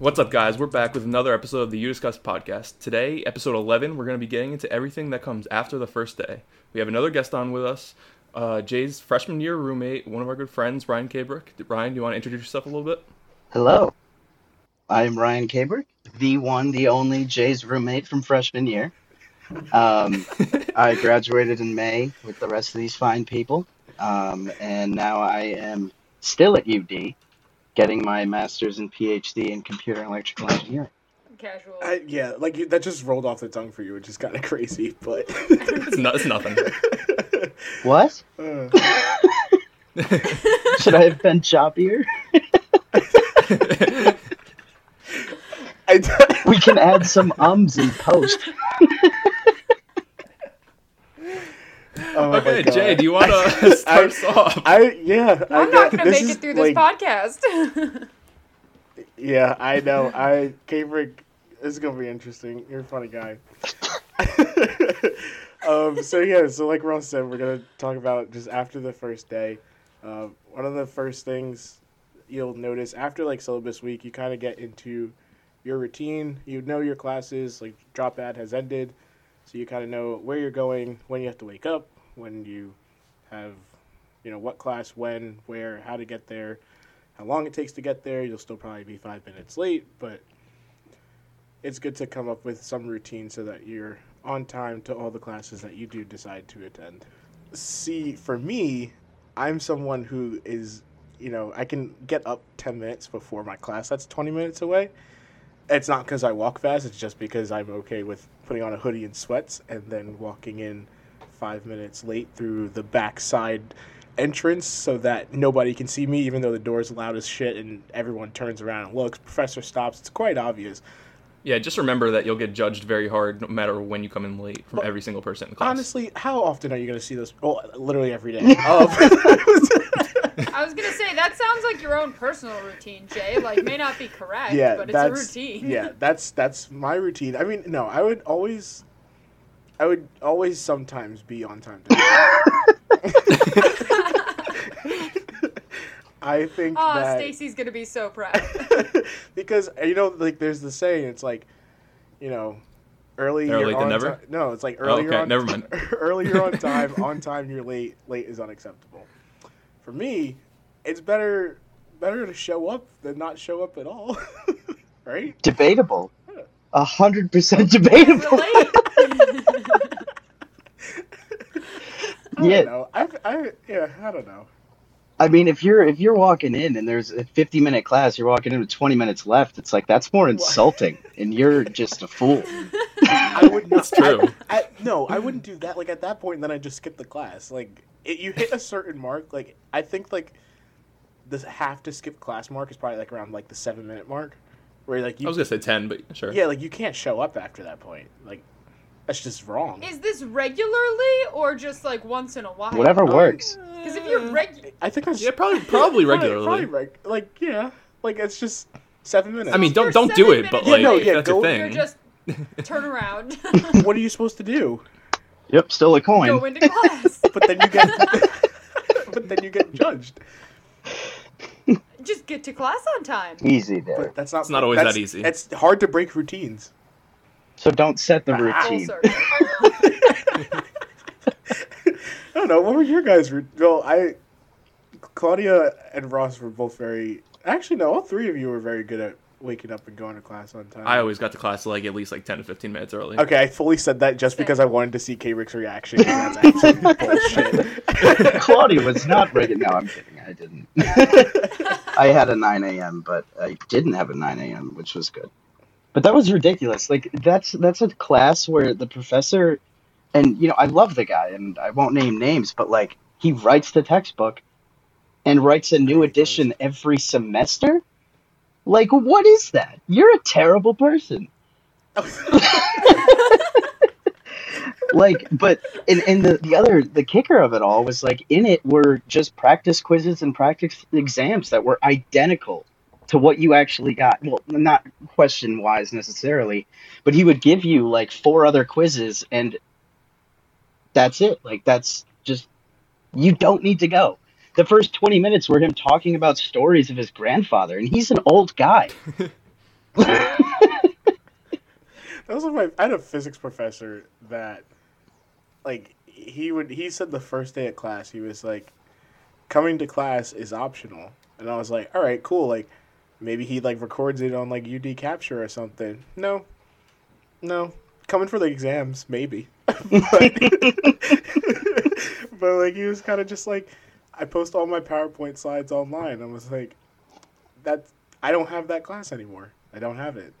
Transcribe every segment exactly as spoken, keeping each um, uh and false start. What's up, guys? We're back with another episode of the You Discussed podcast. Today, episode eleven, we're going to be getting into everything that comes after the first day. We have another guest on with us, uh, Jay's freshman year roommate, one of our good friends, Ryan Kabrick. Ryan, do you want to introduce yourself a little bit? Hello. I'm Ryan Kabrick, the one, the only Jay's roommate from freshman year. Um, I graduated in May with the rest of these fine people, um, and now I am still at U D, getting my master's and PhD in computer and electrical engineering. Casual. I, yeah, like you, that just rolled off the tongue for you, which is kind of crazy, but it's, no, it's nothing. What? Uh. Should I have been choppier? I d- we can add some ums in post. Oh okay, Jay, do you want to start us off? I, yeah, well, I'm I not going to make it through this like, podcast. Yeah, I know. I, Kabrick, this is going to be interesting. You're a funny guy. um, so, yeah, so like Ross said, we're going to talk about just after the first day. Uh, one of the first things you'll notice after, like, syllabus week, you kind of get into your routine. You know your classes, like, drop ad has ended. So you kind of know where you're going, when you have to wake up, when you have, you know, what class, when, where, how to get there, how long it takes to get there. You'll still probably be five minutes late, but it's good to come up with some routine so that you're on time to all the classes that you do decide to attend. See, for me, I'm someone who is, you know, I can get up ten minutes before my class. That's twenty minutes away. It's not because I walk fast. It's just because I'm okay with putting on a hoodie and sweats and then walking in five minutes late through the backside entrance so that nobody can see me, even though the door's loud as shit and everyone turns around and looks. Professor stops. It's quite obvious. Yeah, just remember that you'll get judged very hard no matter when you come in late from well, every single person in the class. Honestly, how often are you going to see those? Well, literally every day. um, I was going to say, that sounds like your own personal routine, Jay. Like, may not be correct, yeah, but it's a routine. Yeah, that's that's my routine. I mean, no, I would always, I would always sometimes be on time. To I think oh, that... Oh, Stacy's going to be so proud. Because, you know, like, there's the saying, it's like, you know, early you're on time. Never? No, it's like early oh, okay. on never mind. Early you're on time, on time you're late, late is unacceptable. For me, it's better better to show up than not show up at all, right? Debatable, a hundred percent debatable. I yeah. don't know. I, I, yeah, I don't know. I mean, if you're if you're walking in and there's a fifty minute class, you're walking in with twenty minutes left. It's like that's more insulting, and you're just a fool. I wouldn't. That's true. I, I, no, I wouldn't do that. Like at that point, then I just skip the class. Like. It, you hit a certain mark, like, I think, like, this have to skip class mark is probably, like, around, like, the seven-minute mark, where, like, you... I was going to say ten, but sure. Yeah, like, you can't show up after that point. Like, that's just wrong. Is this regularly, or just, like, once in a while? Whatever um, works. Because if you're regular... I think that's... Yeah, probably, probably regularly. Probably, probably reg- like, yeah. Like, it's just seven minutes. I mean, don't don't do it, but, like, yeah, no, yeah, that's go, a thing. You're just turn around. What are you supposed to do? Yep, still a coin. Go into class. But then you get But then you get judged. Just get to class on time. Easy there. But that's not It's not always that easy. It's hard to break routines. So don't set the routine. I don't know, what were your guys' re- well, I Claudia and Ross were both very Actually no, all three of you were very good at waking up and going to class on time. I always got to class like at least like ten to fifteen minutes early. Okay, I fully said that just because I wanted to see Kabrick's reaction. That's absolute bullshit. Claudia was not ready. No, I'm kidding. I didn't. I had a nine a.m., but I didn't have a nine a.m., which was good. But that was ridiculous. Like that's that's a class where the professor, and you know, I love the guy, and I won't name names, but like he writes the textbook, and writes a new edition every semester. Like, what is that? You're a terrible person. Like, but, and, and the, the other, the kicker of it all was, like, in it were just practice quizzes and practice exams that were identical to what you actually got. Well, not question-wise necessarily, but he would give you, like, four other quizzes, and that's it. Like, that's just, you don't need to go. The first twenty minutes were him talking about stories of his grandfather, and he's an old guy. That was my. I had a physics professor that, like, he would. He said the first day of class, he was like, "Coming to class is optional," and I was like, "All right, cool." Like, maybe he like records it on like U D Capture or something. No, no, coming for the exams, maybe. but, but like, he was kind of just like, I post all my PowerPoint slides online. I was like, that I don't have that class anymore. I don't have it.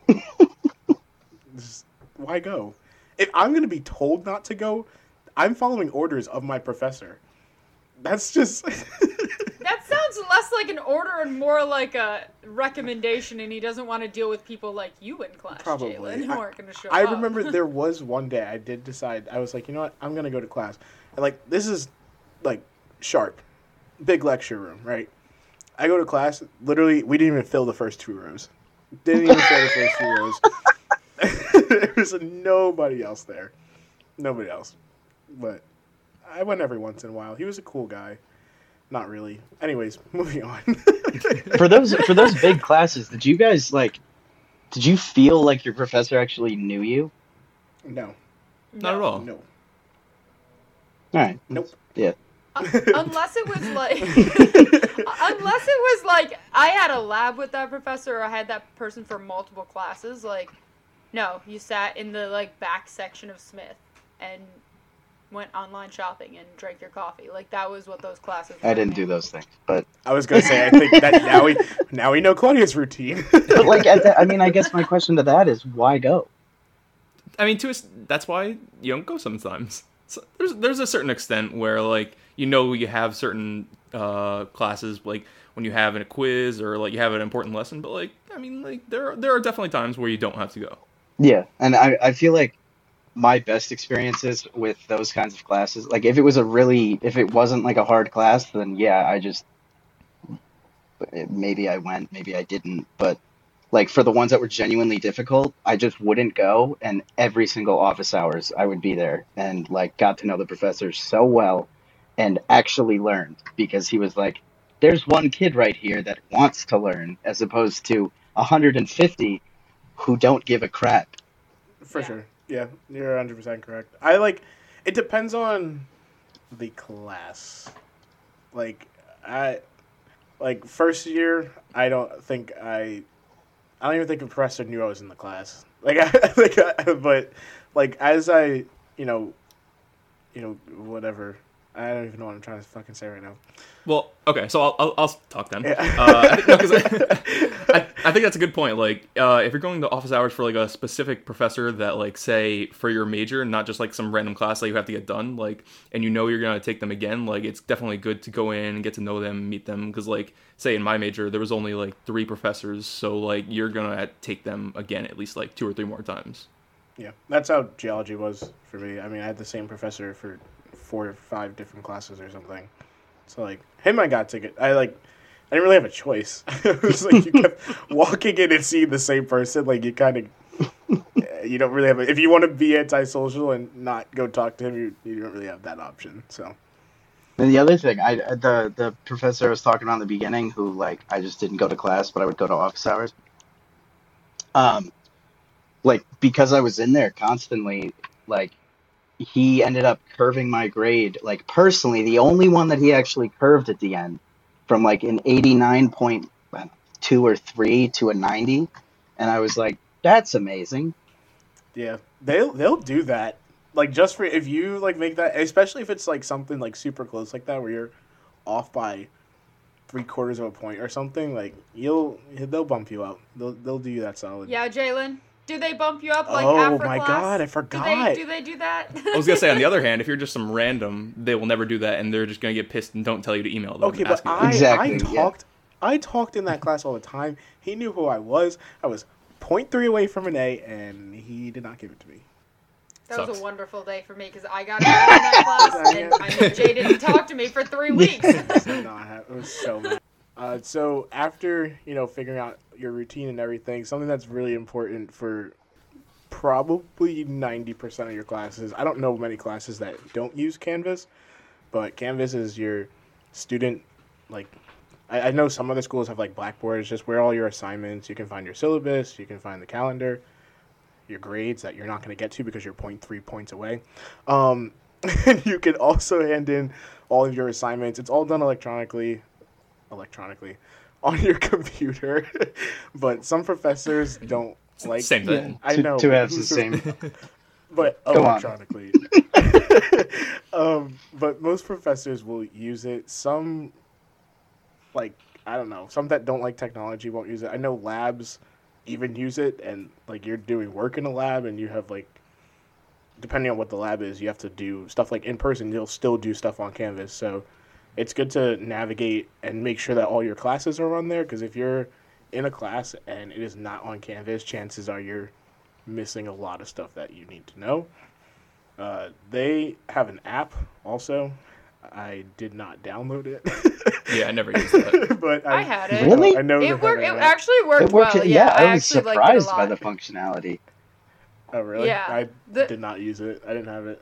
Just, why go? If I'm going to be told not to go, I'm following orders of my professor. That's just... That sounds less like an order and more like a recommendation, and he doesn't want to deal with people like you in class, probably. Jaylen, who I, aren't going to show I up. I remember there was one day I did decide, I was like, you know what, I'm going to go to class. And, like, this is, like, sharp. Big lecture room, right? I go to class, literally, we didn't even fill the first two rows. Didn't even fill the first two rows. There was nobody else there. Nobody else. But I went every once in a while. He was a cool guy. Not really. Anyways, moving on. For those for those big classes, did you guys, like, did you feel like your professor actually knew you? No. Not no. at all? No. All right. Nope. Yeah. Uh, unless it was like, unless it was like I had a lab with that professor or I had that person for multiple classes, like, no, you sat in the, like, back section of Smith and went online shopping and drank your coffee. Like, that was what those classes were. I didn't do those things, but... I was going to say, I think that now we now we know Claudia's routine. But, like, at the, I mean, I guess my question to that is, why go? I mean, to a, that's why you don't go sometimes. So there's there's a certain extent where, like, you know you have certain uh, classes, like, when you have a quiz or, like, you have an important lesson, but, like, I mean, like, there are, there are definitely times where you don't have to go. Yeah, and I, I feel like my best experiences with those kinds of classes, like, if it was a really, if it wasn't like a hard class, then yeah, I just, maybe I went, maybe I didn't, but like for the ones that were genuinely difficult, I just wouldn't go. And every single office hours I would be there and like got to know the professor so well and actually learned, because he was like, there's one kid right here that wants to learn, as opposed to one hundred fifty who don't give a crap. For yeah. sure. Yeah, you're one hundred percent correct. I like, it depends on the class. Like, I, like first year, I don't think I, I don't even think the professor knew I was in the class. Like, I, like, I, but like as I, you know, you know, whatever. I don't even know what I'm trying to fucking say right now. Well, okay, so I'll I'll, I'll talk then. Yeah. uh, I, think, no, 'cause I, I, I think that's a good point. Like, uh, if you're going to office hours for like a specific professor that, like, say for your major, not just like some random class that you have to get done, like, and you know you're gonna take them again, like, it's definitely good to go in and get to know them, meet them, because like, say in my major there was only like three professors, so like you're gonna take them again at least like two or three more times. Yeah, that's how geology was for me. I mean, I had the same professor for four or five different classes or something. So like him, I got ticket. I like, I didn't really have a choice. It was like you kept walking in and seeing the same person. Like you kind of, you don't really have. A, if you want to be antisocial and not go talk to him, you you don't really have that option. So. And the other thing, I the the professor I was talking about in the beginning, who like I just didn't go to class, but I would go to office hours. Um, like because I was in there constantly, like. He ended up curving my grade, like, personally, the only one that he actually curved at the end, from, like, an eighty-nine point two or three to a ninety, and I was like, that's amazing. Yeah, they'll, they'll do that. Like, just for, if you, like, make that, especially if it's, like, something, like, super close like that, where you're off by three quarters of a point or something, like, you'll, they'll bump you up. They'll, they'll do you that solid. Yeah, Jaylen. Do they bump you up like oh, after class? Oh my god, I forgot. Do they, do they do that? I was going to say, on the other hand, if you're just some random, they will never do that, and they're just going to get pissed and don't tell you to email them. Okay, but I, exactly, I talked yeah. I talked in that class all the time. He knew who I was. I was zero point three away from an A, and he did not give it to me. That Sucks. was a wonderful day for me, because I got out of that class, and I knew Jay didn't talk to me for three weeks. It was so bad. Uh, so after, you know, figuring out your routine and everything, something that's really important for probably ninety percent of your classes. I don't know many classes that don't use Canvas, but Canvas is your student, like, I, I know some other schools have like blackboards, just where all your assignments, you can find your syllabus, you can find the calendar, your grades that you're not going to get to because you're zero point three points away. Um, and you can also hand in all of your assignments. It's all done electronically, electronically on your computer. But some professors don't like same thing. I know two apps the same. But Go electronically. um, but most professors will use it. Some, like, I don't know, some that don't like technology won't use it. I know labs even use it, and, like, you're doing work in a lab, and you have, like, depending on what the lab is, you have to do stuff, like, in person. You'll still do stuff on Canvas. So it's good to navigate and make sure that all your classes are on there, because if you're in a class and it is not on Canvas, chances are you're missing a lot of stuff that you need to know. Uh, they have an app also. I did not download it. Yeah, I never used that. But I, I had it. Really? I know it worked. It actually worked, it worked well. Yeah, yeah, I, I was surprised by the functionality. Oh, really? Yeah, I the, did not use it. I didn't have it.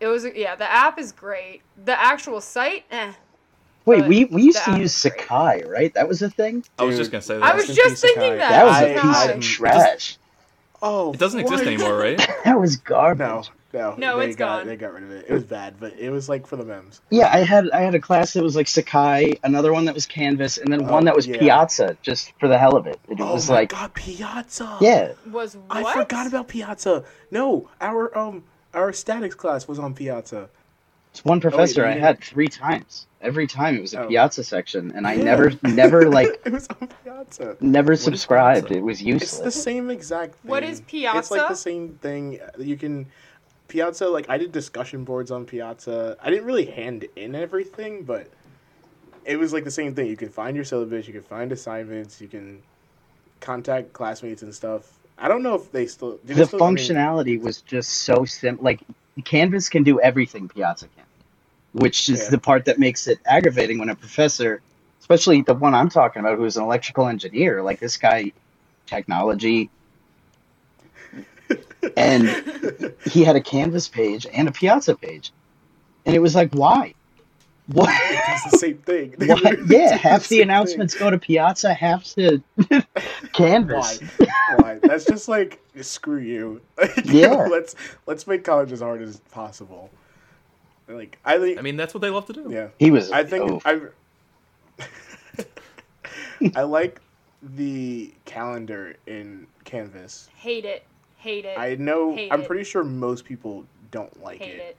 It was yeah. The app is great. The actual site, eh. Wait, we, we used to use Sakai, right? That was a thing. Dude, I was just gonna say that. I was just thinking that. That was a piece of trash. Oh, it doesn't exist anymore, right? That was garbage. No. No, no they it's got, gone. They got rid of it. It was bad, but it was like for the memes. Yeah, I had I had a class that was like Sakai, another one that was Canvas, and then oh, one that was yeah. Piazza, just for the hell of it. It oh was my like, God, Piazza. Yeah, was what? I forgot about Piazza. No, our um our statics class was on Piazza. It's one professor oh, wait, I had three times. Every time it was a oh. Piazza section, and I yeah. never, never like. It was on Piazza. Never what subscribed. It was useless. It's the same exact thing. What is Piazza? It's like the same thing. You can. Piazza, like, I did discussion boards on Piazza. I didn't really hand in everything, but it was, like, the same thing. You could find your syllabus, you could find assignments, you can contact classmates and stuff. I don't know if they still... The they still functionality mean? was just so simple. Like, Canvas can do everything Piazza can, which is yeah. the part that makes it aggravating when a professor, especially the one I'm talking about, who's an electrical engineer, like, this guy, technology... And he had a Canvas page and a Piazza page. And it was like, why? What? It's the same thing. Why? Yeah, half the, the announcements thing. Go to Piazza, half to Canvas. Why? Why? That's just like, screw you. Like, yeah. You know, let's let's make college as hard as possible. Like I think. I mean, that's what they love to do. Yeah. He was. I think. Oh. I, I like the calendar in Canvas. Hate it. Hate it. I know. Hate I'm it. pretty sure most people don't like Hate it. it.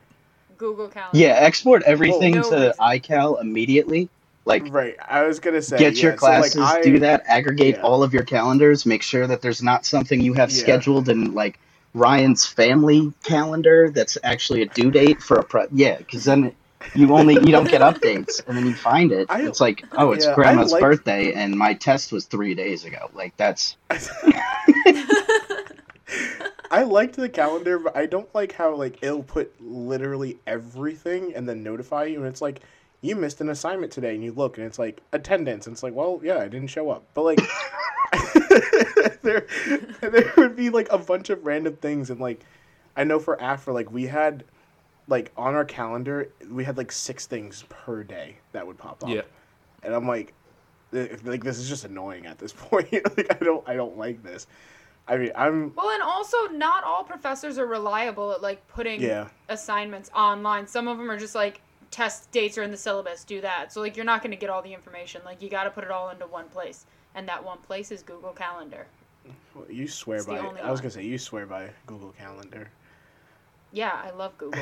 Google Calendar. Yeah, export everything oh, no to reason. iCal immediately. Like, right. I was gonna say, get yeah, your classes, so like I, do that, aggregate yeah. all of your calendars, make sure that there's not something you have yeah. scheduled in like Ryan's family calendar that's actually a due date for a pro. Yeah, because then you only you don't get updates, and then you find it. I, it's like, oh, it's yeah, grandma's like... birthday, and my test was three days ago. Like that's. I liked the calendar, but I don't like how, like, it'll put literally everything and then notify you, and it's like, you missed an assignment today, and you look, and it's like, attendance, and it's like, well, yeah, I didn't show up, but, like, there there would be, like, a bunch of random things, and, like, I know for Afro, like, we had, like, on our calendar, we had, like, six things per day that would pop up, yeah. and I'm like, like, this is just annoying at this point, like, I don't, I don't like this. I mean, I'm... Well, and also, not all professors are reliable at, like, putting yeah. assignments online. Some of them are just, like, test dates are in the syllabus, do that. So, like, you're not going to get all the information. Like, you got to put it all into one place. And that one place is Google Calendar. Well, you swear it's by... I one. was going to say, you swear by Google Calendar. Yeah, I love Google.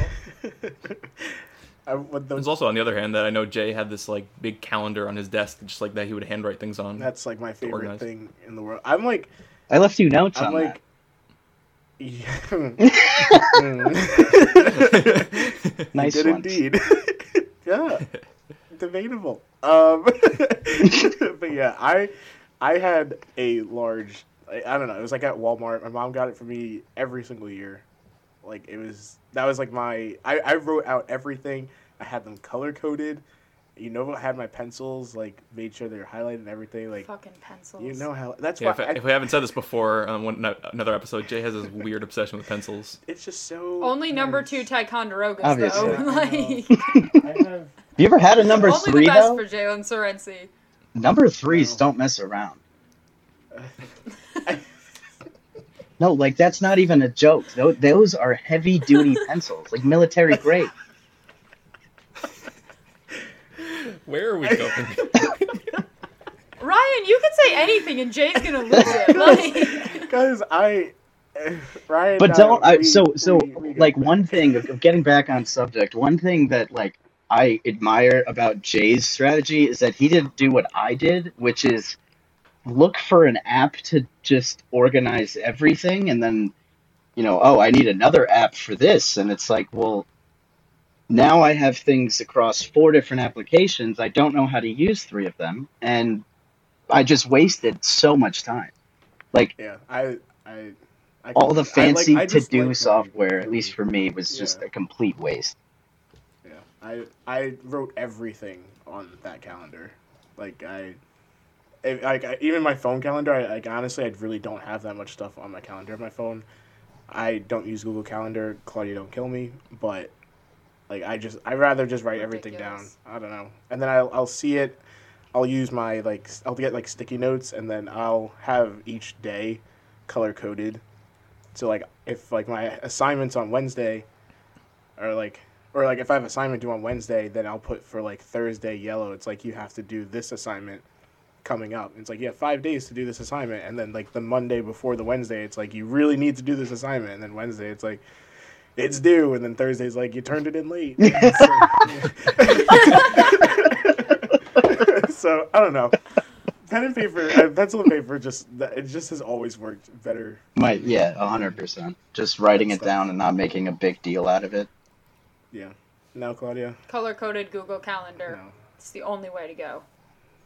I, the... There's also, on the other hand, that I know Jay had this, like, big calendar on his desk, just like that he would handwrite things on. That's, like, my favorite thing in the world. I'm, like... I left you notes I'm on like, that. Yeah. Nice you did ones. Indeed. Yeah. Debatable. Um, but yeah, I I had a large, I, I don't know, it was like at Walmart. My mom got it for me every single year. Like it was, that was like my, I, I wrote out everything. I had them color-coded. You know, I had my pencils, like, made sure they were highlighted and everything. Like, fucking pencils. You know how... That's yeah, why... If, I, I, if we haven't said this before on um, another episode, Jay has this weird obsession with pencils. It's just so... Only nice. Number two Ticonderogas, obviously. Though. Yeah, like... I, I have You ever had a number Only three, the best though? For Jalen Sorency. Number threes don't mess around. No, like, that's not even a joke. Those are heavy-duty pencils, like military grade. Where are we going? Ryan, you could say anything, and Jay's gonna lose it. Because like... I... Ryan, but don't... I, we, so, so we, we like, one thing, of getting back on subject, one thing that, like, I admire about Jay's strategy is that he didn't do what I did, which is look for an app to just organize everything, and then, you know, oh, I need another app for this, and it's like, well, now I have things across four different applications. I don't know how to use three of them, and I just wasted so much time. Like, yeah, I, I, I all the fancy I like, I to-do like software, really, at least for me, was yeah. just a complete waste. Yeah, I, I wrote everything on that calendar. Like, I... It, like even my phone calendar, I like honestly, I really don't have that much stuff on my calendar of my phone. I don't use Google Calendar. Claudia, don't kill me, but like I just, I rather just write everything down. I don't know, and then I'll I'll see it. I'll use my like I'll get like sticky notes, and then I'll have each day color coded. So like if like my assignments on Wednesday, are like. Or, like, if I have assignment due on Wednesday, then I'll put for, like, Thursday yellow. It's like, you have to do this assignment coming up. It's like, you have five days to do this assignment. And then, like, the Monday before the Wednesday, it's like, you really need to do this assignment. And then Wednesday, it's like, it's due. And then Thursday's like, you turned it in late. So, so, I don't know. Pen and paper, uh, pencil and paper, just it just has always worked better. My, yeah, one hundred percent. Just writing it down and not making a big deal out of it. Yeah. No, Claudia. Color-coded Google Calendar. No. It's the only way to go.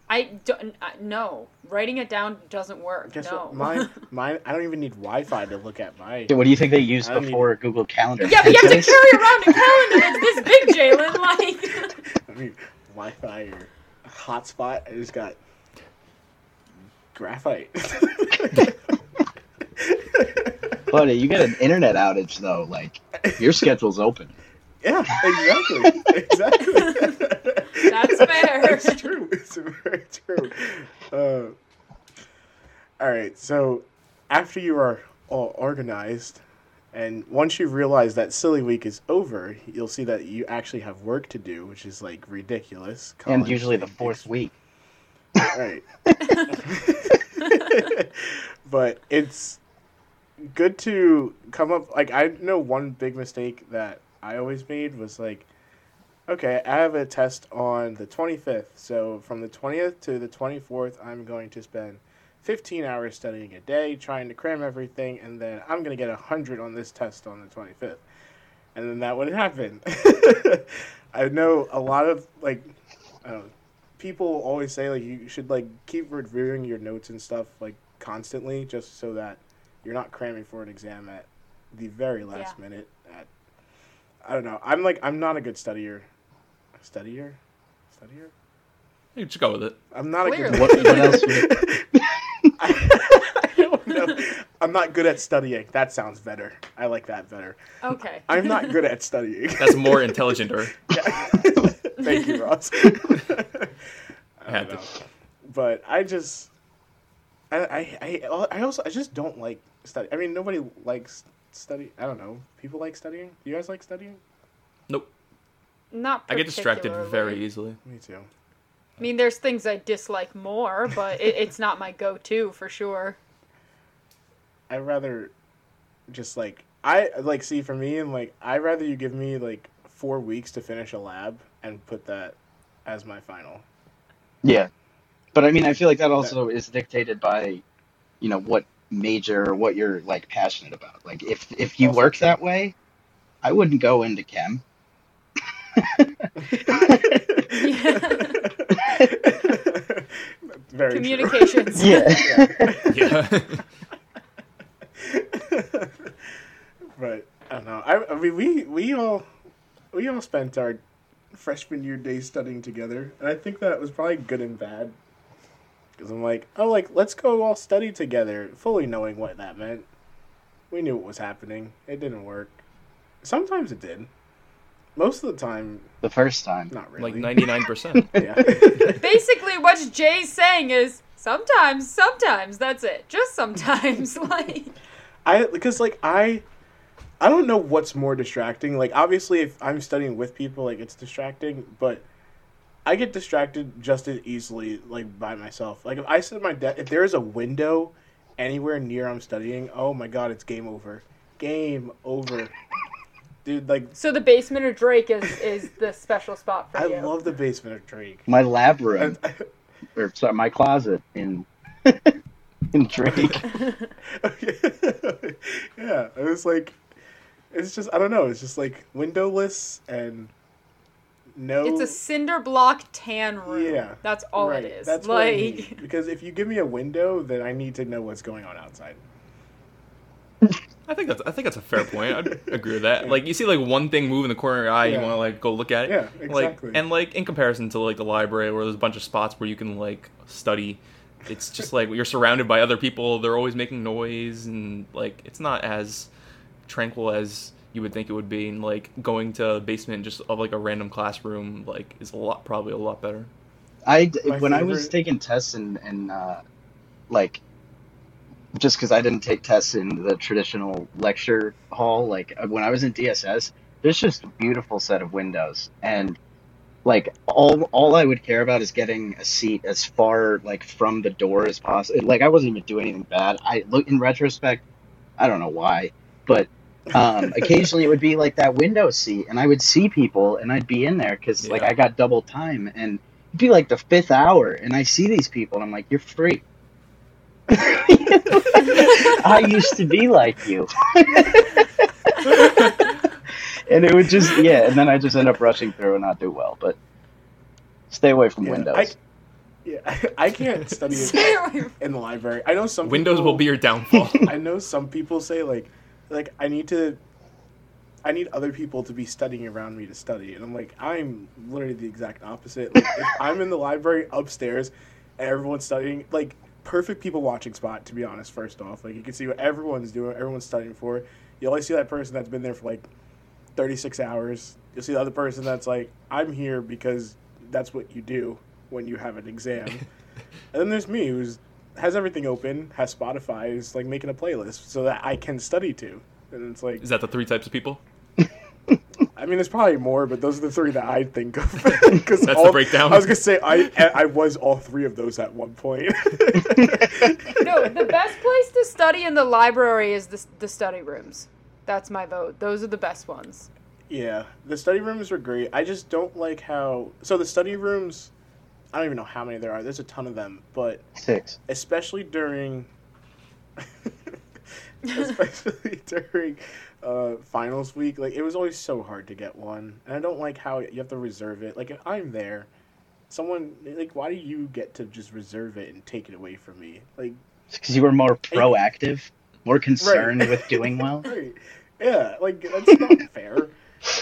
I don't... I, no. Writing it down doesn't work. Guess no. What? Mine, mine, I don't even need Wi-Fi to look at my... What do you think they used before need... Google Calendar? Yeah, but you have to carry around a calendar that's this big, Jalen. Like... I mean, Wi-Fi or hotspot. I just got graphite. Claudia, you get an internet outage, though. Like, your schedule's open. Yeah, exactly. Exactly. That's fair. It's true. It's very true. Uh, all right. So after you are all organized, and once you realize that silly week is over, you'll see that you actually have work to do, which is like ridiculous. College and usually the fourth week. All right. But it's good to come up. Like, I know one big mistake that I always made was like, okay, I have a test on the twenty-fifth, so from the twentieth to the twenty-fourth, I'm going to spend fifteen hours studying a day, trying to cram everything, and then I'm going to get one hundred on this test on the twenty-fifth. And then that wouldn't happen. I know a lot of, like, I don't know, people always say, like, you should, like, keep reviewing your notes and stuff, like, constantly, just so that you're not cramming for an exam at the very last yeah. minute at I don't know. I'm like I'm not a good studier. Studier? Studier? You just go with it. I'm not Clearly. a good what else I, I don't know. I'm not good at studying. That sounds better. I like that better. Okay. I'm not good at studying. That's more intelligent or yeah. Thank you, Ross. I had to. But I just I I I, I also I just don't like study. I mean, nobody likes study I don't know. People like studying? Do you guys like studying? Nope. Not particularly. I get distracted very easily. Me too. I mean, there's things I dislike more, but it, it's not my go-to for sure. I rather just like I like see for me and like I rather you give me like four weeks to finish a lab and put that as my final. Yeah. But I mean, I feel like that also that, is dictated by, you know, what major or what you're like passionate about. Like if if you also work true. that way, I wouldn't go into chem. Very Communications. True. Yeah. yeah. yeah. But I don't know. I, I mean we we all we all spent our freshman year days studying together, and I think that was probably good and bad. Because I'm like, oh, like, let's go all study together, fully knowing what that meant. We knew what was happening. It didn't work. Sometimes it did. Most of the time. The first time. Not really. Like ninety-nine percent. Yeah. Basically, what Jay's saying is, sometimes, sometimes, that's it. Just sometimes. Like, I, because, like, I, I don't know what's more distracting. Like, obviously, if I'm studying with people, like, it's distracting, but I get distracted just as easily, like, by myself. Like, if I sit at my desk, if there is a window anywhere near I'm studying, oh my god, it's game over. Game over. Dude, like... So the basement of Drake is, is the special spot for I you. I love the basement of Drake. My lab room. or, sorry, my closet in, in Drake. Yeah, it was like... It's just, I don't know, it's just like windowless and... No. It's a cinder block tan room. Yeah, that's all right. It is. That's like what I need. Because if you give me a window, then I need to know what's going on outside. I think that's I think that's a fair point. I agree with that. Yeah. Like you see, like one thing move in the corner of your eye, yeah. You want to like go look at it. Yeah, exactly. Like, and like in comparison to like the library, where there's a bunch of spots where you can like study, it's just like you're surrounded by other people. They're always making noise, and like it's not as tranquil as you would think it would be, and like going to a basement just of like a random classroom like is a lot probably a lot better. I My when favorite... I was taking tests and and uh, like just because I didn't take tests in the traditional lecture hall, like when I was in D S S, there's just a beautiful set of windows, and like all all I would care about is getting a seat as far like from the door as possible. Like I wasn't even doing anything bad. I look in retrospect, I don't know why, but. um occasionally it would be like that window seat and I would see people and I'd be in there because yeah. like I got double time and it'd be like the fifth hour and I see these people and I'm like, you're free. I used to be like you. And it would just yeah and then I just end up rushing through and not do well, but stay away from yeah, windows. I- Yeah, I, I can't study in, in the library. I know some windows people, will be your downfall. I know some people say like Like, I need to, I need other people to be studying around me to study. And I'm like, I'm literally the exact opposite. Like, if I'm in the library upstairs and everyone's studying, like, perfect people watching spot, to be honest, first off. Like, you can see what everyone's doing, what everyone's studying for. You always see that person that's been there for, like, thirty-six hours. You'll see the other person that's like, I'm here because that's what you do when you have an exam. And then there's me, who's... has everything open, has Spotify, is like making a playlist so that I can study to. And it's like... Is that the three types of people? I mean, there's probably more, but those are the three that I think of. That's all, the breakdown? I was going to say, I I was all three of those at one point. No, the best place to study in the library is the, the study rooms. That's my vote. Those are the best ones. Yeah, the study rooms are great. I just don't like how... So the study rooms... I don't even know how many there are. There's a ton of them, but six. Especially during, especially during uh, finals week, like it was always so hard to get one, and I don't like how you have to reserve it. Like if I'm there, someone like, why do you get to just reserve it and take it away from me? Like because you were more proactive, and, more concerned right. with doing well. Right. Yeah, like that's not fair.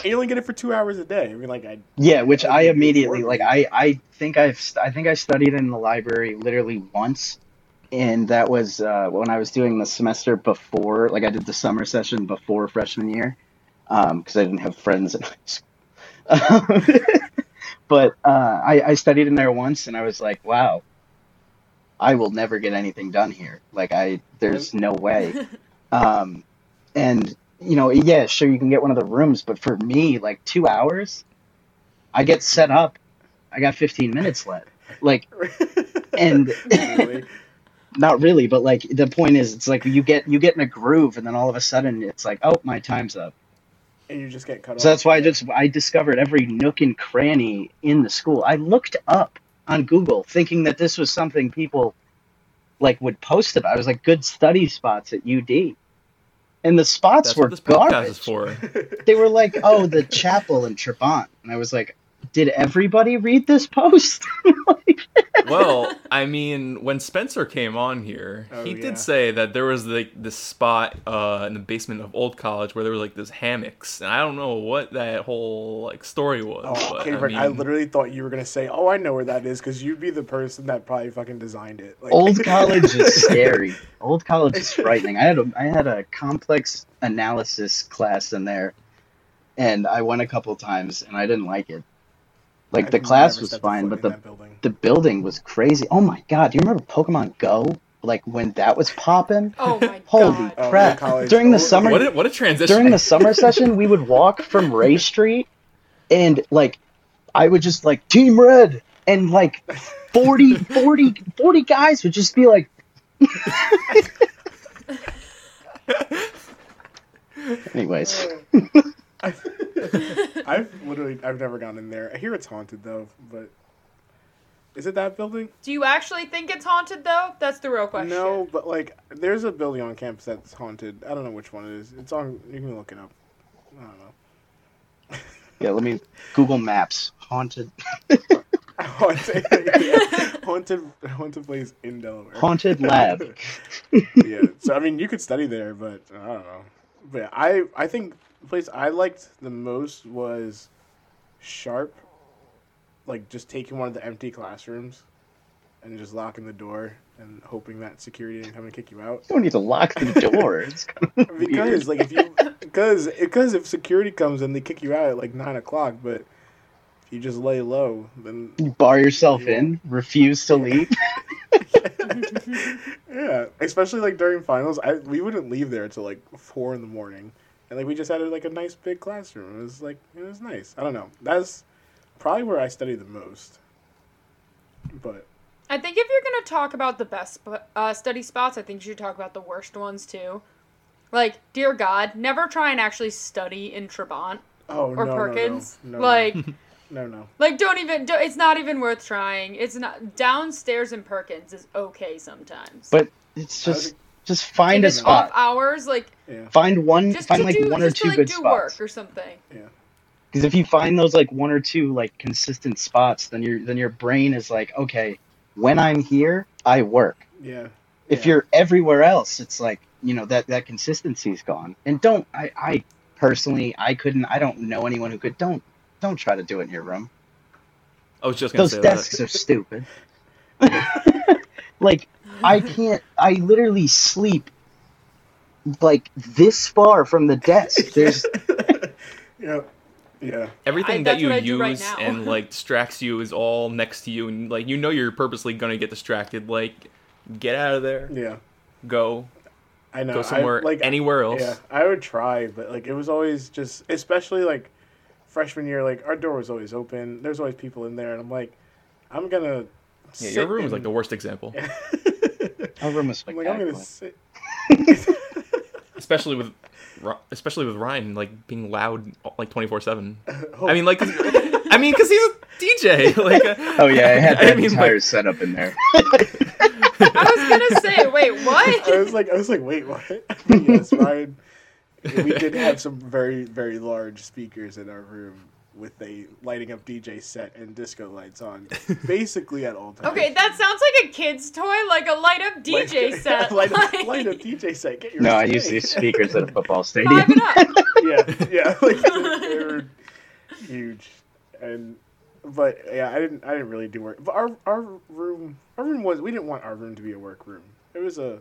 And you only get it for two hours a day. I mean, like I yeah, which I, I immediately like. I, I think I've I think I studied in the library literally once, and that was uh, when I was doing the semester before. Like I did the summer session before freshman year, because um, I didn't have friends in high school. Um, but uh, I, I studied in there once, and I was like, wow, I will never get anything done here. Like I, there's no way, um, and. You know, yeah, sure, you can get one of the rooms, but for me, like, two hours, I get set up, I got fifteen minutes left. Like, and... Really? Not really, but, like, the point is, it's like, you get you get in a groove, and then all of a sudden, it's like, oh, my time's up. And you just get cut off. So that's why I just I discovered every nook and cranny in the school. I looked up on Google, thinking that this was something people, like, would post about. It was, like, good study spots at U D. And the spots That's were what this garbage. Is for. They were like, "Oh, the chapel in Trabant," and I was like, "Did everybody read this post?" Like, well, I mean, when Spencer came on here, oh, he yeah. did say that there was like this spot uh, in the basement of Old College where there were like these hammocks, and I don't know what that whole like story was. Oh, but, Kabrick, I, mean, I literally thought you were gonna say, "Oh, I know where that is," because you'd be the person that probably fucking designed it. Like... Old College is scary. Old College is frightening. I had a I had a complex analysis class in there and I went a couple times, and I didn't like it. Like, I the class was fine, but the building. the building was crazy. Oh, my God. Do you remember Pokemon Go? Like, when that was popping? Oh, my God. Holy crap. Oh, during the summer... What a, what a transition. During the summer session, we would walk from Ray Street, and, like, I would just, like, Team Red! And, like, forty, forty, forty guys would just be, like... Anyways. I've, I've literally, I've never gone in there. I hear it's haunted, though, but... Is it that building? Do you actually think it's haunted, though? That's the real question. No, but, like, there's a building on campus that's haunted. I don't know which one it is. It's on... You can look it up. I don't know. Yeah, let me... Google Maps. Haunted. haunted, yeah. haunted... Haunted place in Delaware. Haunted lab. Yeah, so, I mean, you could study there, but I don't know. But yeah, I, I think the place I liked the most was Sharp. Like, just taking one of the empty classrooms and just locking the door and hoping that security didn't come and kick you out. You don't need to lock the door. It's kind of because, weird. like, if you, because, because if security comes and they kick you out at, like, nine o'clock, but if you just lay low, then... You bar yourself you in, refuse to leave. Yeah, especially, like, during finals, I we wouldn't leave there until, like, four in the morning. And, like, we just had, like, a nice big classroom. It was, like, it was nice. I don't know. That's... probably where I study the most, but I think if you're gonna talk about the best uh, study spots, I think you should talk about the worst ones too. Like, dear God, never try and actually study in Trabant oh, or no, Perkins. No, no, no, like, no, no. Like, don't even. Don't, it's not even worth trying. It's not downstairs in Perkins is okay sometimes. But it's just just find a spot. Hours like yeah. find one. Just find like do, one or two to, like, good do spots. Work or something. Yeah. Because if you find those, like, one or two, like, consistent spots, then your then your brain is like, okay, when I'm here, I work. Yeah. If yeah. you're everywhere else, it's like, you know, that, that consistency's gone. And don't I, I personally I couldn't I don't know anyone who could don't don't try to do it in your room. I was just gonna those say those desks that. Are stupid. Like, I can't I literally sleep like this far from the desk. There's yeah. Yeah. Everything I, that you use right and, like, distracts you is all next to you, and, like, you know you're purposely going to get distracted. Like, get out of there. Yeah. Go. I know. Go somewhere, I, like, anywhere else. Yeah, I would try, but, like, it was always just, especially, like, freshman year, like, our door was always open. There's always people in there, and I'm like, I'm going to yeah, your room and... is, like, the worst example. Our room is, like, I'm going to sit. Especially with... especially with Ryan, like, being loud, like, twenty-four seven. Oh. I mean, like, I mean, because he's a D J. Like, uh, oh, yeah, I had that I mean, entire like... setup in there. I was going to say, wait, what? I was like, I was like, wait, what? But yes, Ryan, we did have some very, very large speakers in our room with a lighting up D J set and disco lights on basically at all times. Okay, that sounds like a kid's toy, like a light up D J like, set. Light up, like... light up D J set. Get your no, steak. I used these speakers at a football stadium. Five and up. Yeah, yeah, like they were huge, and but yeah, I didn't, I didn't really do work. But our our room, our room was we didn't want our room to be a work room. It was a,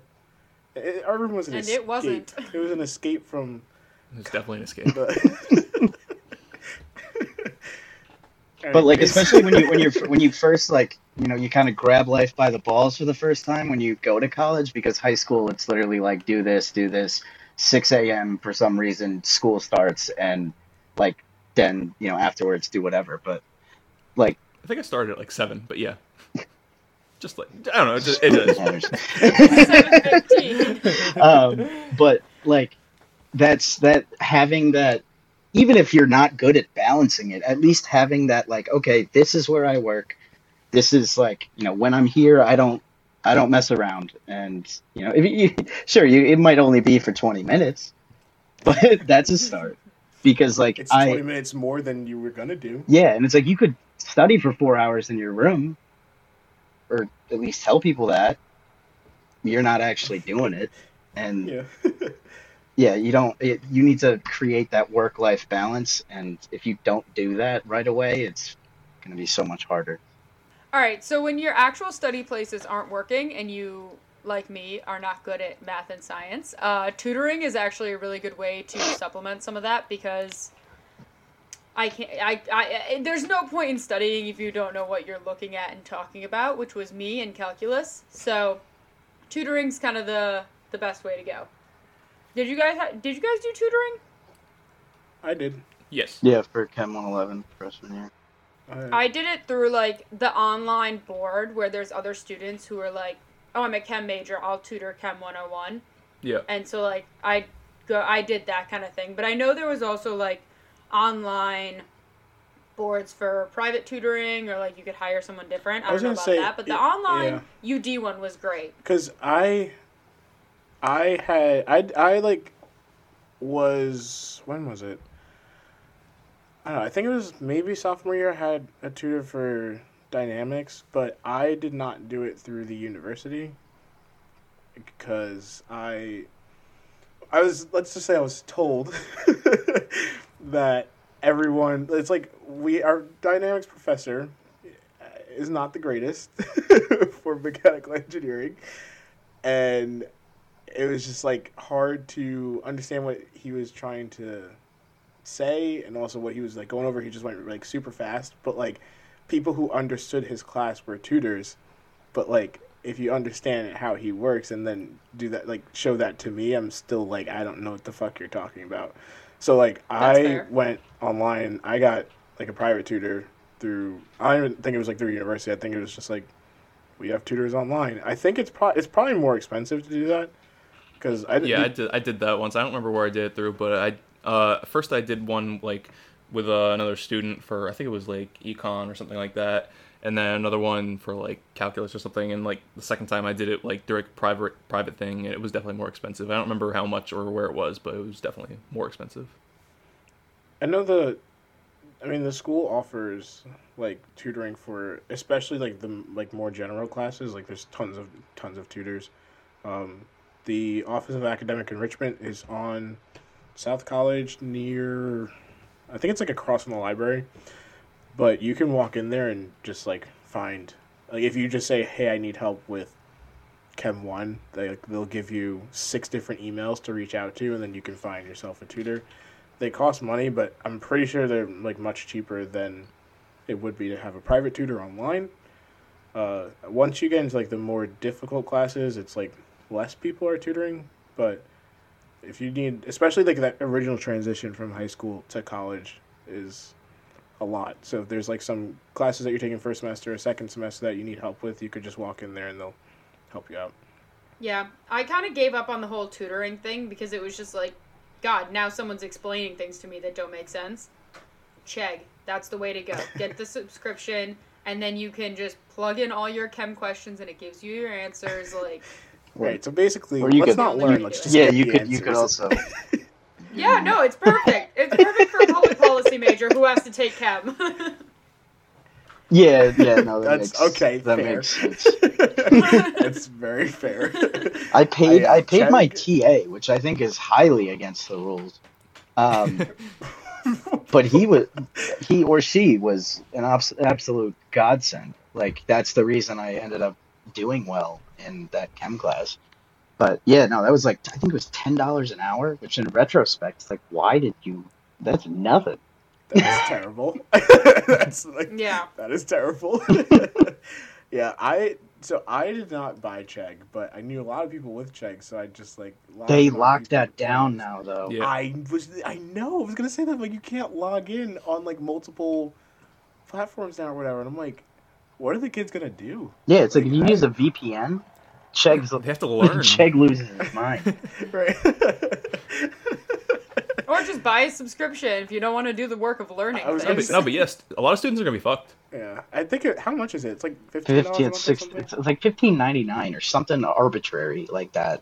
it, our room was an and escape. It wasn't. It was an escape from. It was definitely an escape. But... But, like, especially when you when you when you first, like, you know, you kind of grab life by the balls for the first time when you go to college, because high school, it's literally like, do this, do this. six a.m. for some reason, school starts, and, like, then, you know, afterwards do whatever. But, like... I think I started at, like, seven, but yeah. Just, like, I don't know. It, just, it does. seven fifteen. Um, but, like, that's that having that... Even if you're not good at balancing it, at least having that, like, okay, this is where I work. This is, like, you know, when I'm here, I don't, I don't mess around. And, you know, if you, sure, you, it might only be for twenty minutes, but that's a start. Because, like, it's I... It's twenty minutes more than you were going to do. Yeah, and it's like, you could study for four hours in your room, or at least tell people that. You're not actually doing it. And... Yeah. Yeah, you don't. It, you need to create that work-life balance, and if you don't do that right away, it's going to be so much harder. All right, so when your actual study places aren't working, and you, like me, are not good at math and science, uh, tutoring is actually a really good way to supplement some of that, because I can't, I, I, there's no point in studying if you don't know what you're looking at and talking about, which was me in calculus. So tutoring's kind of the, the best way to go. Did you guys, ha- did you guys do tutoring? I did. Yes. Yeah, for Chem one eleven freshman year. I, I did it through, like, the online board where there's other students who are like, oh, I'm a Chem major, I'll tutor Chem one oh one. Yeah. And so, like, I go, I did that kind of thing. But I know there was also, like, online boards for private tutoring, or like you could hire someone different. I, I don't know about say, that, but the it, online yeah. U D one was great. Because I, I had I I like was when was it? I don't know. I think it was maybe sophomore year. I had a tutor for dynamics, but I did not do it through the university because I I was let's just say I was told. That everyone, it's like we, our dynamics professor is not the greatest for mechanical engineering, and it was just like hard to understand what he was trying to say, and also what he was like going over. He just went like super fast, but like people who understood his class were tutors, but like if you understand how he works and then do that, like show that to me, I'm still like, I don't know what the fuck you're talking about. So, like, That's I fair. went online. I got, like, a private tutor through... I don't even think it was, like, through university. I think it was just, like, we have tutors online. I think it's, pro- it's probably more expensive to do that. Cause I did, yeah, I did, I did that once. I don't remember where I did it through, but I uh, first I did one, like, with uh, another student for... I think it was, like, econ or something like that. And then another one for, like, calculus or something. And, like, the second time I did it, like, direct private private thing, and it was definitely more expensive. I don't remember how much or where it was, but it was definitely more expensive. I know the, I mean, the school offers, like, tutoring for, especially, like, the like more general classes. Like, there's tons of, tons of tutors. Um, the Office of Academic Enrichment is on South College near, I think it's, like, across from the library. But you can walk in there and just, like, find... Like, if you just say, hey, I need help with Chem one, they, they'll give you six different emails to reach out to, and then you can find yourself a tutor. They cost money, but I'm pretty sure they're, like, much cheaper than it would be to have a private tutor online. Uh, once you get into, like, the more difficult classes, it's, like, less people are tutoring. But if you need... Especially, like, that original transition from high school to college is... a lot. So if there's like some classes that you're taking first semester or second semester that you need help with, you could just walk in there and they'll help you out. Yeah. I kind of gave up on the whole tutoring thing because it was just like, God, now someone's explaining things to me that don't make sense. Chegg. That's the way to go. Get the subscription and then you can just plug in all your chem questions and it gives you your answers. Like, right. So basically, let's could, not learn. Let's just yeah, you could, answers. you could also... Yeah, no, it's perfect. It's perfect for a public policy major who has to take chem. yeah, yeah, no, that That's, makes okay, that fair. makes sense. That's very fair. I paid I, I paid check. my T A, which I think is highly against the rules. Um, but he was he or she was an obs- absolute godsend. Like that's the reason I ended up doing well in that chem class. But yeah, no, that was like, I think it was ten dollars an hour, which in retrospect, it's like, why did you, that's nothing. That's terrible. That's like, yeah. That is terrible. yeah, I, so I did not buy Chegg, but I knew a lot of people with Chegg, so I just like. They locked that down now, though. Yeah. I was, I know, I was going to say that, like, you can't log in on like multiple platforms now or whatever. And I'm like, what are the kids going to do? Yeah, it's like, like if you I, use a V P N. Chegg's, they have to learn. Chegg loses his mind. Right. Or just buy a subscription if you don't want to do the work of learning. I was gonna be, no, but yes, a lot of students are going to be fucked. Yeah. I think, it, how much is it? It's like fifteen dollars fifty, it's, six, it's like fifteen ninety-nine or something arbitrary like that.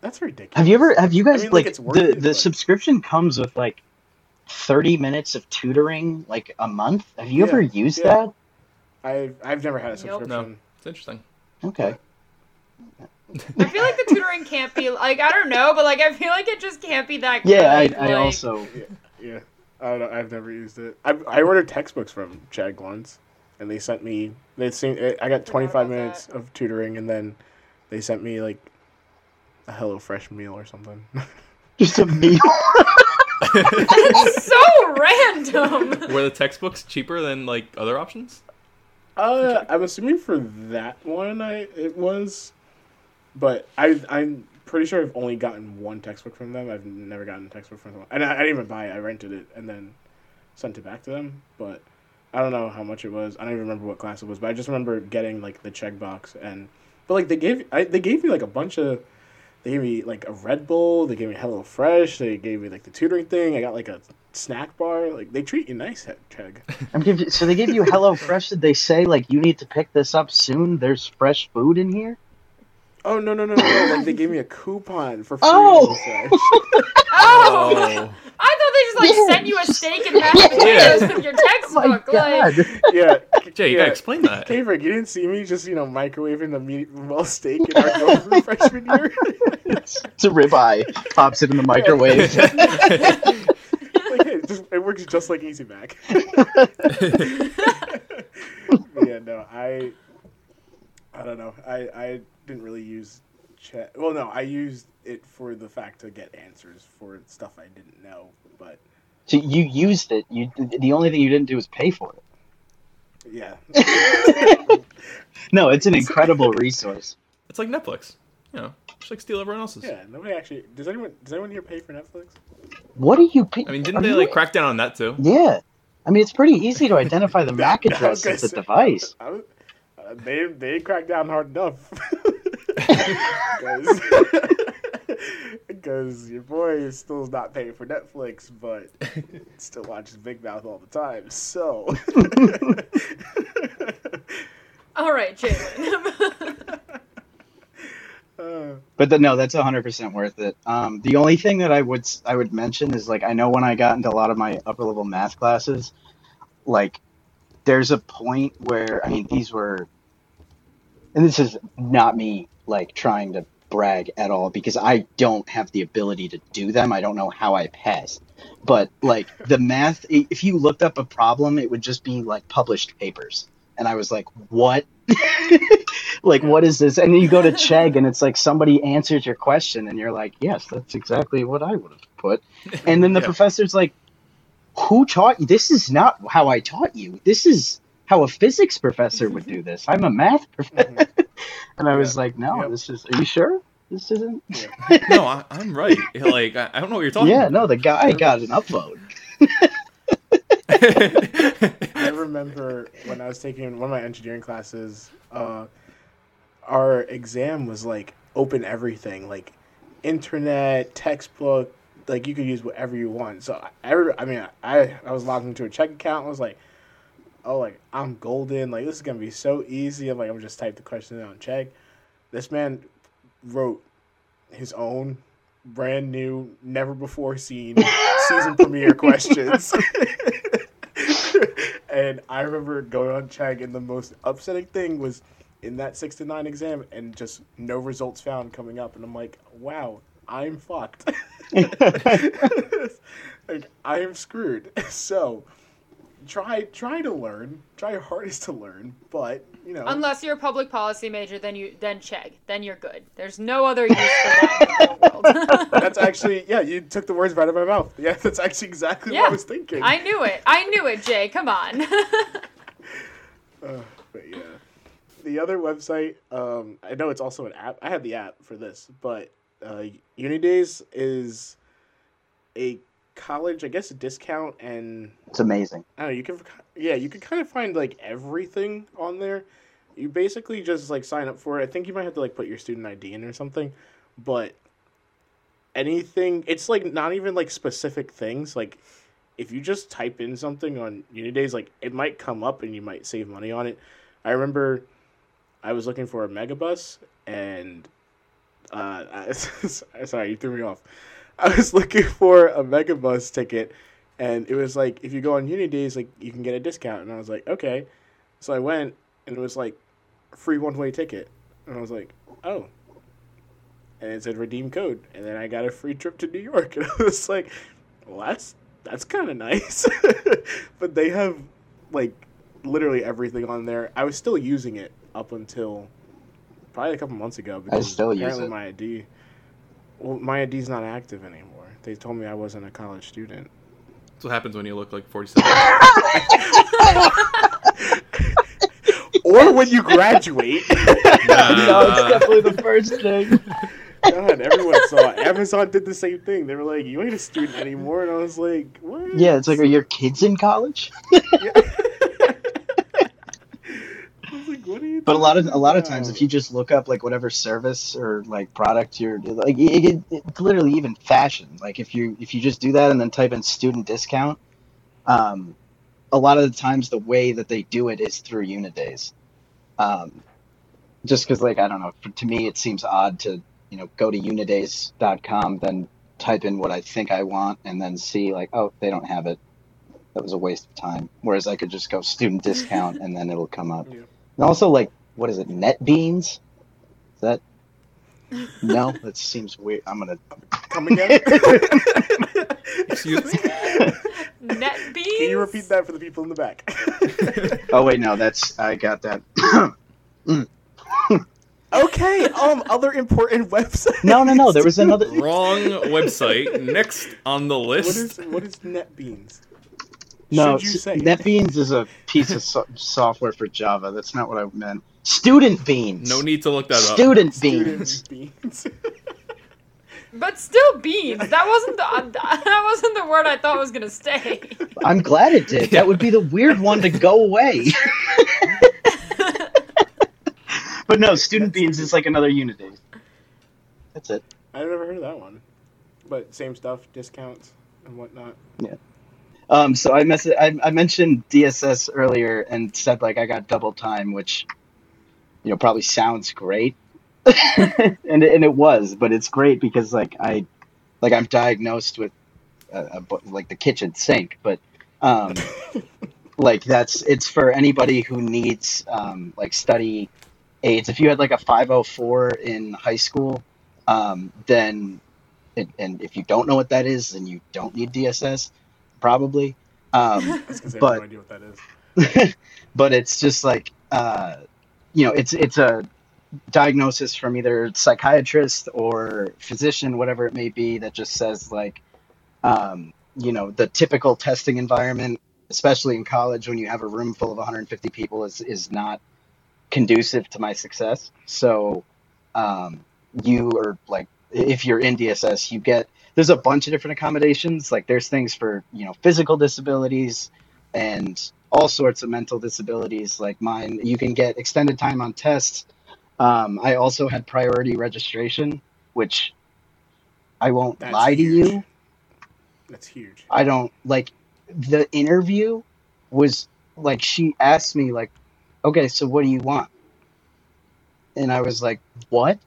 That's ridiculous. Have you ever, have you guys, I mean, like, like it's worth the, it, the like... subscription comes with, like, thirty minutes of tutoring, like, a month? Have you yeah, ever used yeah. that? I've, I've never had a subscription. Nope. No. It's interesting. Okay. I feel like the tutoring can't be like I don't know, but like I feel like it just can't be that. Yeah, good, I, I like... also yeah, yeah. I don't know, I've never used it. I I ordered textbooks from Chegg once, and they sent me. They sent I got twenty-five minutes that. of tutoring, and then they sent me like a Hello Fresh meal or something. Just a meal. It's so random. Were the textbooks cheaper than like other options? Uh, I'm assuming for that one, I it was, but I I'm pretty sure I've only gotten one textbook from them. I've never gotten a textbook from them, and I, I didn't even buy it. I rented it and then sent it back to them. But I don't know how much it was. I don't even remember what class it was, but I just remember getting like the Chegg box and, but like they gave I they gave me like a bunch of. They gave me, like, a Red Bull. They gave me Hello Fresh. They gave me, like, the tutoring thing. I got, like, a snack bar. Like, they treat you nice, Chegg. I'm confused. So they gave you Hello Fresh. Did they say, like, you need to pick this up soon? There's fresh food in here? Oh, no, no, no, no. Like, they gave me a coupon for free. Oh! Oh! I thought they just, like, yeah. sent you a steak and mashed potatoes yeah. with your textbook. Oh like, yeah. Jay, you yeah. gotta explain that. Kabrick, you didn't see me just, you know, microwaving the meatball steak in our go for freshman year? It's a ribeye. Pops it in the microwave. Like, it, just, it works just like Easy Mac. Yeah, no, I... I don't know. I, I didn't really use... Chat. Well, no, I used it for the fact to get answers for stuff I didn't know, but... So you used it. You The only thing you didn't do was pay for it. Yeah. No, it's an incredible resource. It's like Netflix. You know, just like steal everyone else's. Yeah, nobody actually... Does anyone Does anyone here pay for Netflix? What do you pay... I mean, didn't are they, you... like, crack down on that, too? Yeah. I mean, it's pretty easy to identify the MAC address as the device. I was, I was, uh, they, they cracked down hard enough. Because your boy is still not paying for Netflix, but still watches Big Mouth all the time. So, all right, Jalen. uh, but the, no, that's one hundred percent worth it. Um, the only thing that I would I would mention is like I know when I got into a lot of my upper level math classes, like there's a point where I mean these were, and this is not me like trying to brag at all because I don't have the ability to do them. I don't know how I passed, but like the math, if you looked up a problem, it would just be like published papers. And I was like, what, like, what is this? And then you go to Chegg and it's like, somebody answered your question and you're like, yes, that's exactly what I would have put. And then the yeah. professor's like, who taught you? This is not how I taught you. This is how a physics professor would do this. I'm a math professor. And I was yeah. like, no, yep. this is, are you sure? This isn't? Yeah. No, I, I'm right. Like, I, I don't know what you're talking yeah, about. Yeah, no, the guy got an upload. I remember when I was taking one of my engineering classes, uh, our exam was like open everything, like internet, textbook, like you could use whatever you want. So I, I mean, I, I was logged into a Chegg account and I was like, oh, like, I'm golden. Like, this is going to be so easy. I'm like, I'm just type the question out and check. This man wrote his own brand new, never before seen season premiere questions. And I remember going on Chegg, and the most upsetting thing was in that six to nine exam, and just no results found coming up. And I'm like, wow, I'm fucked. Like, I am screwed. So... Try try to learn. Try your hardest to learn, but you know. Unless you're a public policy major, then you then Chegg, then you're good. There's no other use for that in the world. That's actually yeah. You took the words right out of my mouth. Yeah, that's actually exactly yeah. what I was thinking. I knew it. I knew it, Jay. Come on. uh, but yeah, the other website. Um, I know it's also an app. I had the app for this, but uh, Unidays is a college, I guess, a discount, and it's amazing. I don't know, you can, yeah, you can kind of find like everything on there. You basically just like sign up for it. I think you might have to like put your student I D in or something, but anything, it's like not even like specific things. Like if you just type in something on Unidays, like it might come up and you might save money on it. I remember I was looking for a MegaBus and uh, I, sorry, you threw me off. I was looking for a MegaBus ticket, and it was like, if you go on Unidays, like, you can get a discount. And I was like, okay. So I went, and it was like, free one-way ticket. And I was like, oh. And it said redeem code. And then I got a free trip to New York. And I was like, well, that's, that's kind of nice. But they have, like, literally everything on there. I was still using it up until probably a couple months ago. Because I still use it. Apparently my I D... Well, my I D's not active anymore. they told me I wasn't a college student. That's what happens when you look like forty-seven. Or when you graduate. Nah. No, it's definitely the first thing. God, everyone saw it. Amazon did the same thing. They were like, you ain't a student anymore. And I was like, what? Yeah, it's like, are your kids in college? Yeah. I was like, what are you But a lot of a lot of times, if you just look up, like, whatever service or, like, product you're... Like, it, it, it, literally even fashion. Like, if you if you just do that and then type in student discount, um, a lot of the times the way that they do it is through Unidays. Um, just because, like, I don't know. To me, it seems odd to... you know, go to unidays dot com, then type in what I think I want, and then see, like, oh, they don't have it. That was a waste of time. Whereas I could just go student discount, and then it'll come up. Yeah. And also, like, what is it, NetBeans? Is that? No, that seems weird. I'm going to... Come again? Excuse me? NetBeans? Can you repeat that for the people in the back? Oh, wait, no, that's... I got that. mm. Okay, um, other important websites. No, no, no, there was another... Wrong website. Next on the list. What is, what is NetBeans? No, Should you say NetBeans is a piece of so- software for Java. That's not what I meant. Student Beans. No need to look that Student up. Student Beans. Student Beans. But still beans. That wasn't the uh, that wasn't the word I thought was going to stay. I'm glad it did. That would be the weird one to go away. But no, Student That's Beans is like another Unidays. That's it. I've never heard of that one. But same stuff, discounts and whatnot. Yeah. Um. So I mess- I, I mentioned D S S earlier and said, like, I got double time, which, you know, probably sounds great. and and it was, but it's great because, like, I, like I'm diagnosed with, a, a, like, the kitchen sink, but... um, like, that's... It's for anybody who needs, um, like, study... aids. If you had like a five oh four in high school, um, then, it, and if you don't know what that is, then you don't need D S S, probably. Um, but, I have no idea what that is. But it's just like, uh, you know, it's it's a diagnosis from either psychiatrist or physician, whatever it may be, that just says, like, um, you know, the typical testing environment, especially in college when you have a room full of one hundred fifty people, is is not conducive to my success. So um you are like, if you're in D S S, you get, there's a bunch of different accommodations. Like, there's things for, you know, physical disabilities and all sorts of mental disabilities like mine. You can get extended time on tests. um I also had priority registration, which I won't that's lie huge. to you that's huge. I don't like the interview was like, she asked me, like, okay, so what do you want? And I was like, what?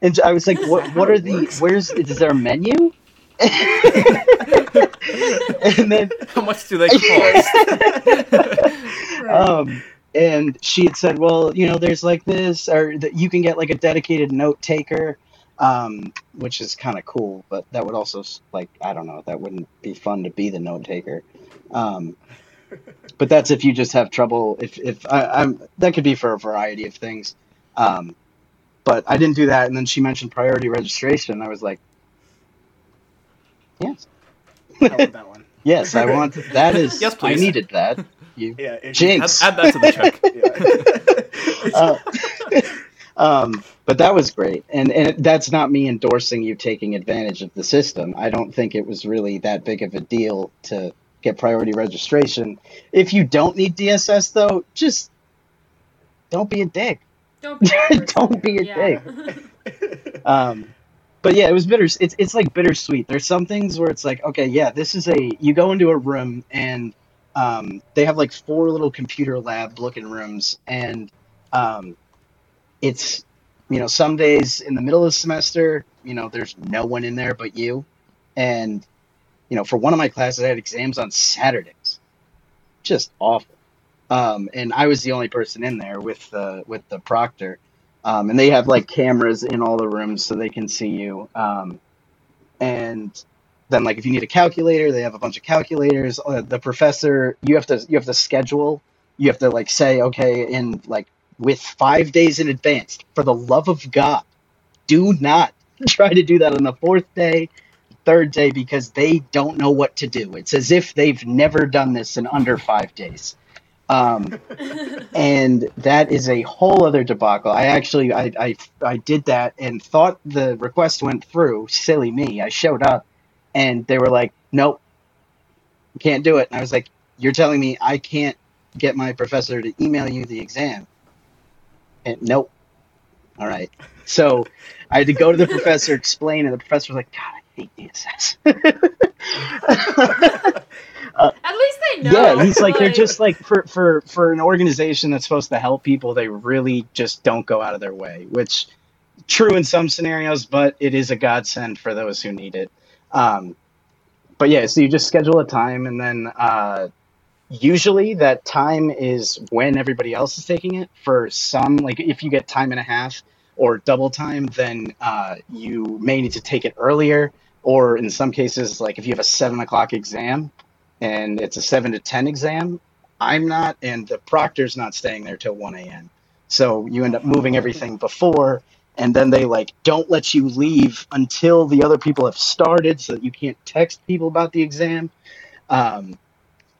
And I was like, what What are the, where's, is there a menu? And then, how much do they cost? um, and she had said, well, you know, there's like this, or that you can get like a dedicated note taker, um, which is kind of cool, but that would also, like, I don't know, that wouldn't be fun to be the note taker. Um, But that's if you just have trouble. If if I, I'm that could be for a variety of things, um, but I didn't do that. And then she mentioned priority registration, and I was like, "Yes, I want that one. Yes, I want that. Is yes, please. I needed that. You yeah, jinx. Add, add that to the check. uh, um, but that was great, and and that's not me endorsing you taking advantage of the system. I don't think it was really that big of a deal to get priority registration. If you don't need D S S, though, just don't be a dick. Don't be a, don't be a yeah. dick. Um, but yeah, it was bitter. It's it's like bittersweet. There's some things where it's like, okay, yeah, this is a, you go into a room and um, they have like four little computer lab looking rooms, and um, it's, you know, some days in the middle of the semester, you know, there's no one in there but you, and you know, for one of my classes, I had exams on Saturdays. Just awful. Um, and I was the only person in there with the, with the proctor. Um, and they have, like, cameras in all the rooms so they can see you. Um, and then, like, if you need a calculator, they have a bunch of calculators. Uh, the professor, you have to, you have to schedule. You have to, like, say, okay, in, like, with five days in advance, for the love of God, do not try to do that on the fourth day, third day, because they don't know what to do. It's as if they've never done this in under five days. Um, and that is a whole other debacle. I actually, I, I, I did that and thought the request went through. Silly me. I showed up and they were like, nope, can't do it. And I was like, you're telling me I can't get my professor to email you the exam? And nope. All right. So I had to go to the professor, explain, and the professor was like, God, I hate D S S. Uh, At least they know. Yeah, he's like, like they're just like, for, for, for an organization that's supposed to help people, they really just don't go out of their way, which true in some scenarios, but it is a godsend for those who need it. Um, but yeah, so you just schedule a time, and then uh, usually that time is when everybody else is taking it. For some, like if you get time and a half or double time, then uh, you may need to take it earlier, or in some cases, like if you have a seven o'clock exam, and it's a seven to ten exam, I'm not, and the proctor's not staying there till one a.m. So you end up moving everything before, and then they, like, don't let you leave until the other people have started so that you can't text people about the exam. Um,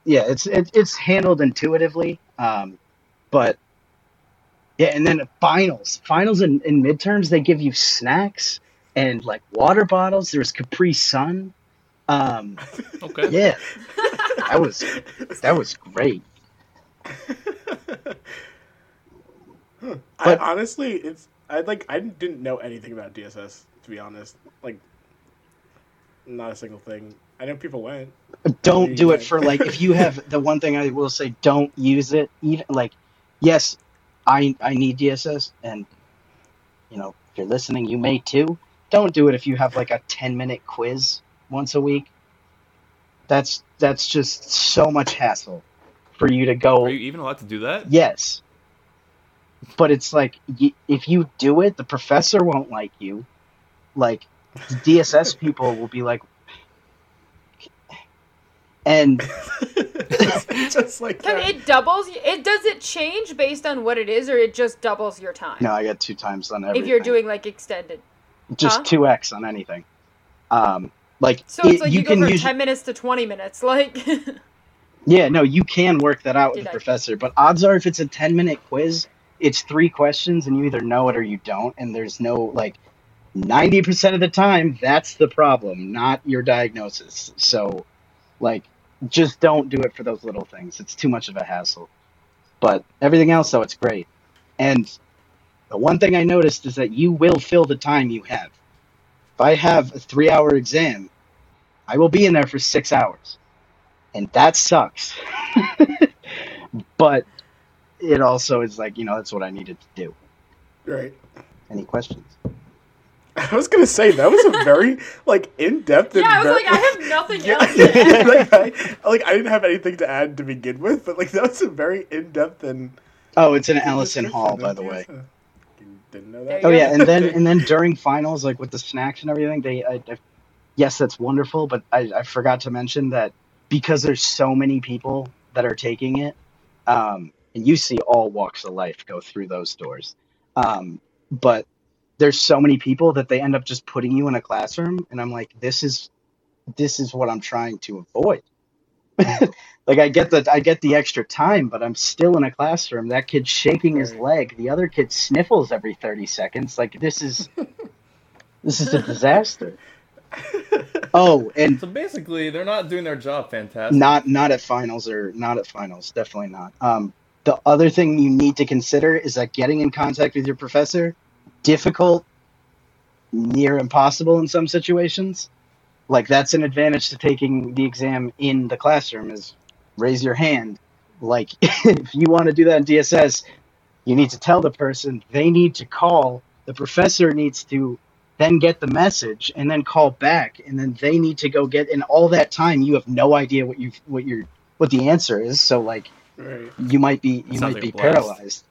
yeah, it's it, it's handled intuitively. Um, but, yeah, and then finals. Finals and, and midterms, they give you snacks and, like, water bottles. There's Capri Sun. Um, okay. Yeah. That was that was great. Huh. But I, honestly, it's I like I didn't know anything about D S S, to be honest. Like, not a single thing. I know people went. Don't do it for like if you have the one thing I will say, don't use it. Even like, yes, I I need D S S, and you know if you're listening, you may too. Don't do it if you have like a ten minute quiz once a week. That's that's just so much hassle for you to go. Are you even allowed to do that? Yes. But it's like, y- if you do it, the professor won't like you. Like, the D S S people will be like... And... just like that. It doubles... It does it change based on what it is, or it just doubles your time? No, I got two times on everything. If you're doing, like, extended. Just huh? two x on anything. Um... Like, so it's it, like you, you go from ten minutes to twenty minutes, like... yeah, no, you can work that out with Did the I? professor, but odds are if it's a ten-minute quiz, it's three questions, and you either know it or you don't, and there's no, like, ninety percent of the time, that's the problem, not your diagnosis. So, like, just don't do it for those little things. It's too much of a hassle. But everything else, though, it's great. And the one thing I noticed is that you will fill the time you have. If I have a three-hour exam, I will be in there for six hours, and that sucks. But it also is like, you know, that's what I needed to do. Right. Any questions? I was going to say, that was a very, like, in-depth... Yeah, I was ver- like, I have nothing else to add. like, I, like, I didn't have anything to add to begin with, but, like, that was a very in-depth and... Oh, it's an Allison Hall, by the way. Didn't know that. Oh yeah, and then and then during finals, like with the snacks and everything, they, I, I, yes, that's wonderful. But I, I forgot to mention that because there's so many people that are taking it, um, and you see all walks of life go through those doors. Um, but there's so many people that they end up just putting you in a classroom, and I'm like, this is this is what I'm trying to avoid. Like I get the I get the extra time, but I'm still in a classroom. That kid's shaking his leg. The other kid sniffles every thirty seconds. Like this is this is a disaster. Oh, and so basically, they're not doing their job. Fantastic. Not not at finals or not at finals. Definitely not. Um, the other thing you need to consider is that getting in contact with your professor, difficult, near impossible in some situations. Like that's an advantage to taking the exam in the classroom is. Raise your hand. Like, if you want to do that in D S S, you need to tell the person, they need to call, the professor needs to then get the message and then call back, and then they need to go get, and all that time you have no idea what you what you're what the answer is. So like right. you might be you might be paralyzed.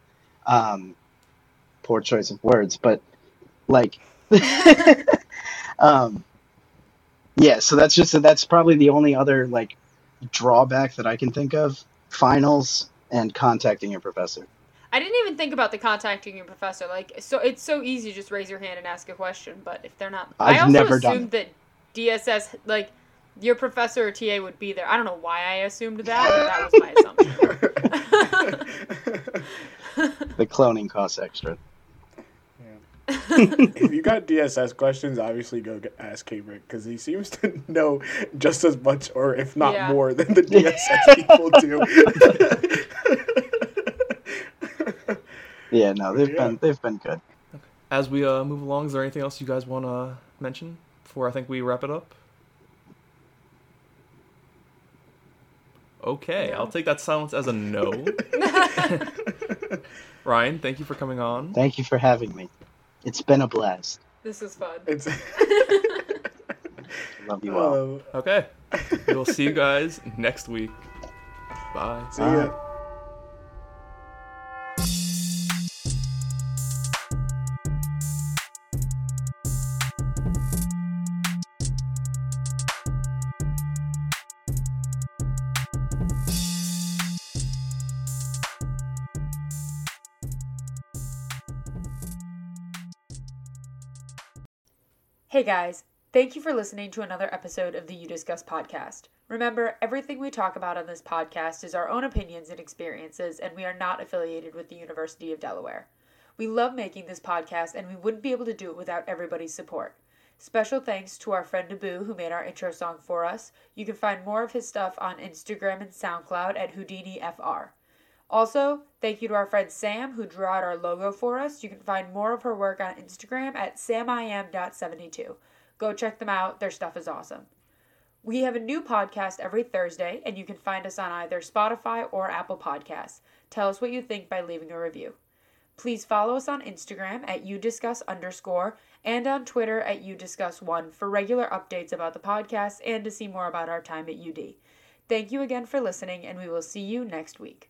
Um, poor choice of words, but like um, yeah, so that's just that's probably the only other like drawback that I can think of, finals and contacting your professor. I didn't even think about the contacting your professor. Like, so it's so easy to just raise your hand and ask a question, but if they're not... I've I also never assumed done... that D S S, like, your professor or T A would be there. I don't know why I assumed that, but that was my assumption. The cloning costs extra. Yeah. If you got D S S questions, obviously go get, ask Kabrick, because he seems to know just as much, or if not yeah. more, than the D S S people do. Yeah, no, they've yeah. been they've been good. Okay. As we uh, move along, is there anything else you guys want to mention before I think we wrap it up? Okay, no. I'll take that silence as a no. Ryan, thank you for coming on. Thank you for having me. It's been a blast. This is fun. It's... Love you all. Okay, we'll see you guys next week. Bye. See Bye. ya. Hey guys, thank you for listening to another episode of the You Discuss podcast. Remember, everything we talk about on this podcast is our own opinions and experiences, and we are not affiliated with the University of Delaware. We love making this podcast, and we wouldn't be able to do it without everybody's support. Special thanks to our friend Abu, who made our intro song for us. You can find more of his stuff on Instagram and SoundCloud at HoudiniFR. Also, thank you to our friend Sam, who drew out our logo for us. You can find more of her work on Instagram at sam i m dot seventy-two. Go check them out. Their stuff is awesome. We have a new podcast every Thursday, and you can find us on either Spotify or Apple Podcasts. Tell us what you think by leaving a review. Please follow us on Instagram at youdiscuss underscore and on Twitter at youdiscuss one for regular updates about the podcast and to see more about our time at U D. Thank you again for listening, and we will see you next week.